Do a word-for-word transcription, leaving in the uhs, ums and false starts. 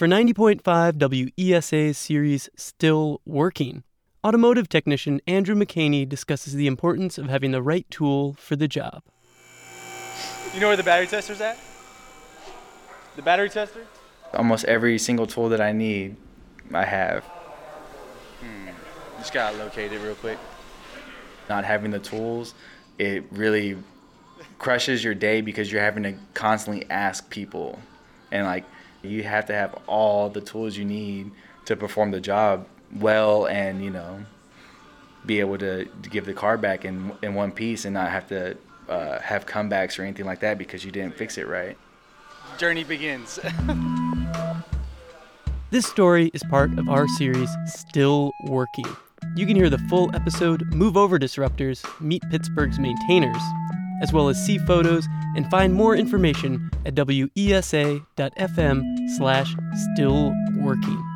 For ninety point five W E S A's series Still Working, automotive technician Andrew McCaney discusses the importance of having the right tool for the job. You know where the battery tester's at? The battery tester? Almost every single tool that I need, I have. Hmm. Just gotta locate it real quick. Not having the tools, it really crushes your day because you're having to constantly ask people. And like, you have to have all the tools you need to perform the job well and, you know, be able to give the car back in in one piece and not have to uh, have comebacks or anything like that because you didn't fix it right. Journey begins. This story is part of our series, Still Working. You can hear the full episode, move over disruptors, meet Pittsburgh's maintainers, as well as see photos and find more information at W E S A dot F M slash still working.